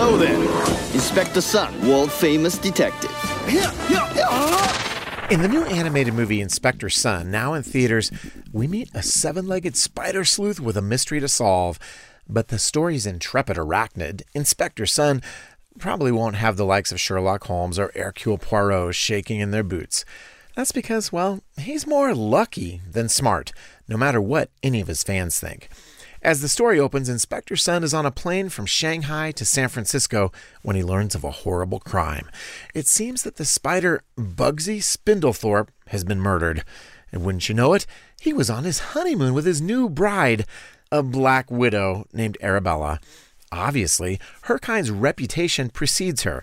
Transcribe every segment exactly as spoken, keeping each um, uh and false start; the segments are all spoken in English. Hello there. Inspector Sun, world-famous detective. In the new animated movie Inspector Sun, now in theaters, we meet a seven-legged spider sleuth with a mystery to solve. But the story's intrepid arachnid, Inspector Sun, probably won't have the likes of Sherlock Holmes or Hercule Poirot shaking in their boots. That's because, well, he's more lucky than smart, no matter what any of his fans think. As the story opens, Inspector Sun is on a plane from Shanghai to San Francisco when he learns of a horrible crime. It seems that the spider Bugsy Spindlethorpe has been murdered. And wouldn't you know it, he was on his honeymoon with his new bride, a black widow named Arabella. Obviously, her kind's reputation precedes her,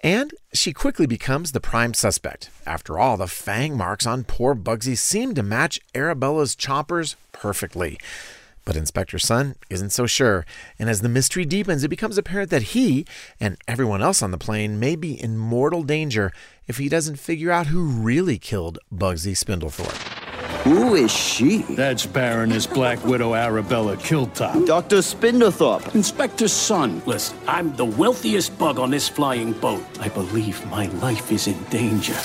and she quickly becomes the prime suspect. After all, the fang marks on poor Bugsy seem to match Arabella's chompers perfectly. But Inspector Sun isn't so sure, and as the mystery deepens, it becomes apparent that he and everyone else on the plane may be in mortal danger if he doesn't figure out who really killed Bugsy Spindlethorpe. Who is she? That's Baroness Black Widow Arabella Kiltop. Doctor Spindlethorpe. Inspector Sun. Listen, I'm the wealthiest bug on this flying boat. I believe my life is in danger.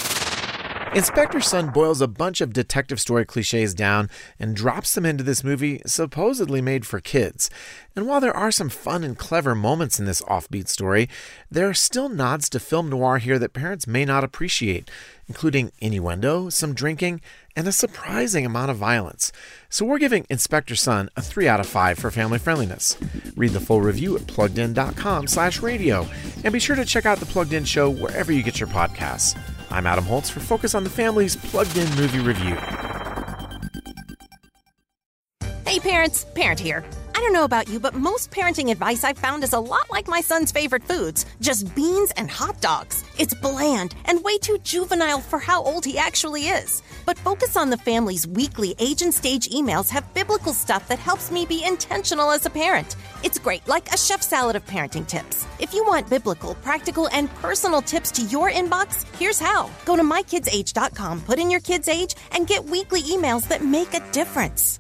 Inspector Sun boils a bunch of detective story cliches down and drops them into this movie supposedly made for kids. And while there are some fun and clever moments in this offbeat story, there are still nods to film noir here that parents may not appreciate, including innuendo, some drinking, and a surprising amount of violence. So we're giving Inspector Sun a three out of five for family friendliness. Read the full review at plugged in dot com slash radio, and be sure to check out The Plugged In Show wherever you get your podcasts. I'm Adam Holtz for Focus on the Family's Plugged In Movie Review. Hey parents, Parent here. I don't know about you, but most parenting advice I've found is a lot like my son's favorite foods, just beans and hot dogs. It's bland and way too juvenile for how old he actually is. But Focus on the Family's weekly Age and Stage emails have biblical stuff that helps me be intentional as a parent. It's great, like a chef salad of parenting tips. If you want biblical, practical, and personal tips to your inbox, here's how. Go to my kids age dot com, put in your kid's age, and get weekly emails that make a difference.